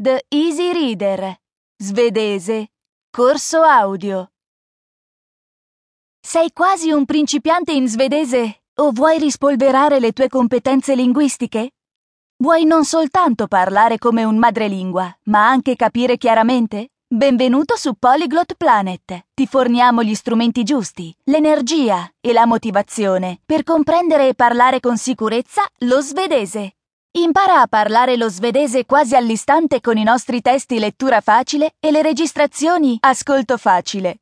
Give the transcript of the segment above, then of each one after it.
The Easy Reader, svedese, corso audio. Sei quasi un principiante in svedese o vuoi rispolverare le tue competenze linguistiche? Vuoi non soltanto parlare come un madrelingua, ma anche capire chiaramente? Benvenuto su Polyglot Planet. Ti forniamo gli strumenti giusti, l'energia e la motivazione per comprendere e parlare con sicurezza lo svedese. Impara a parlare lo svedese quasi all'istante con i nostri testi lettura facile e le registrazioni ascolto facile.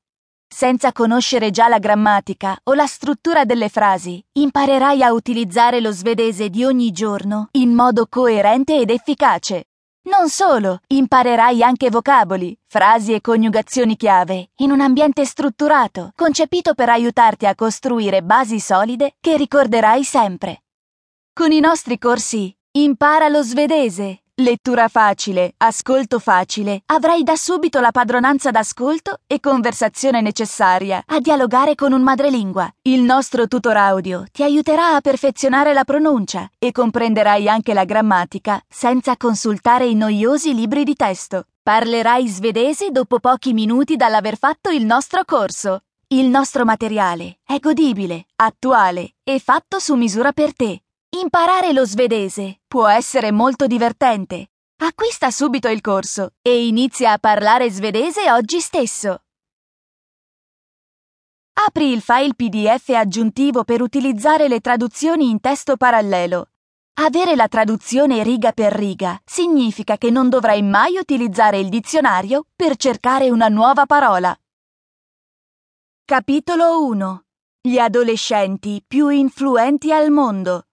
Senza conoscere già la grammatica o la struttura delle frasi, imparerai a utilizzare lo svedese di ogni giorno in modo coerente ed efficace. Non solo, imparerai anche vocaboli, frasi e coniugazioni chiave in un ambiente strutturato, concepito per aiutarti a costruire basi solide che ricorderai sempre. Con i nostri corsi Impara lo svedese, lettura facile, ascolto facile, avrai da subito la padronanza d'ascolto e conversazione necessaria a dialogare con un madrelingua. Il nostro tutor audio ti aiuterà a perfezionare la pronuncia e comprenderai anche la grammatica senza consultare i noiosi libri di testo. Parlerai svedese dopo pochi minuti dall'aver fatto il nostro corso. Il nostro materiale è godibile, attuale e fatto su misura per te. Imparare lo svedese può essere molto divertente. Acquista subito il corso e inizia a parlare svedese oggi stesso. Apri il file PDF aggiuntivo per utilizzare le traduzioni in testo parallelo. Avere la traduzione riga per riga significa che non dovrai mai utilizzare il dizionario per cercare una nuova parola. Capitolo 1. Gli adolescenti più influenti al mondo.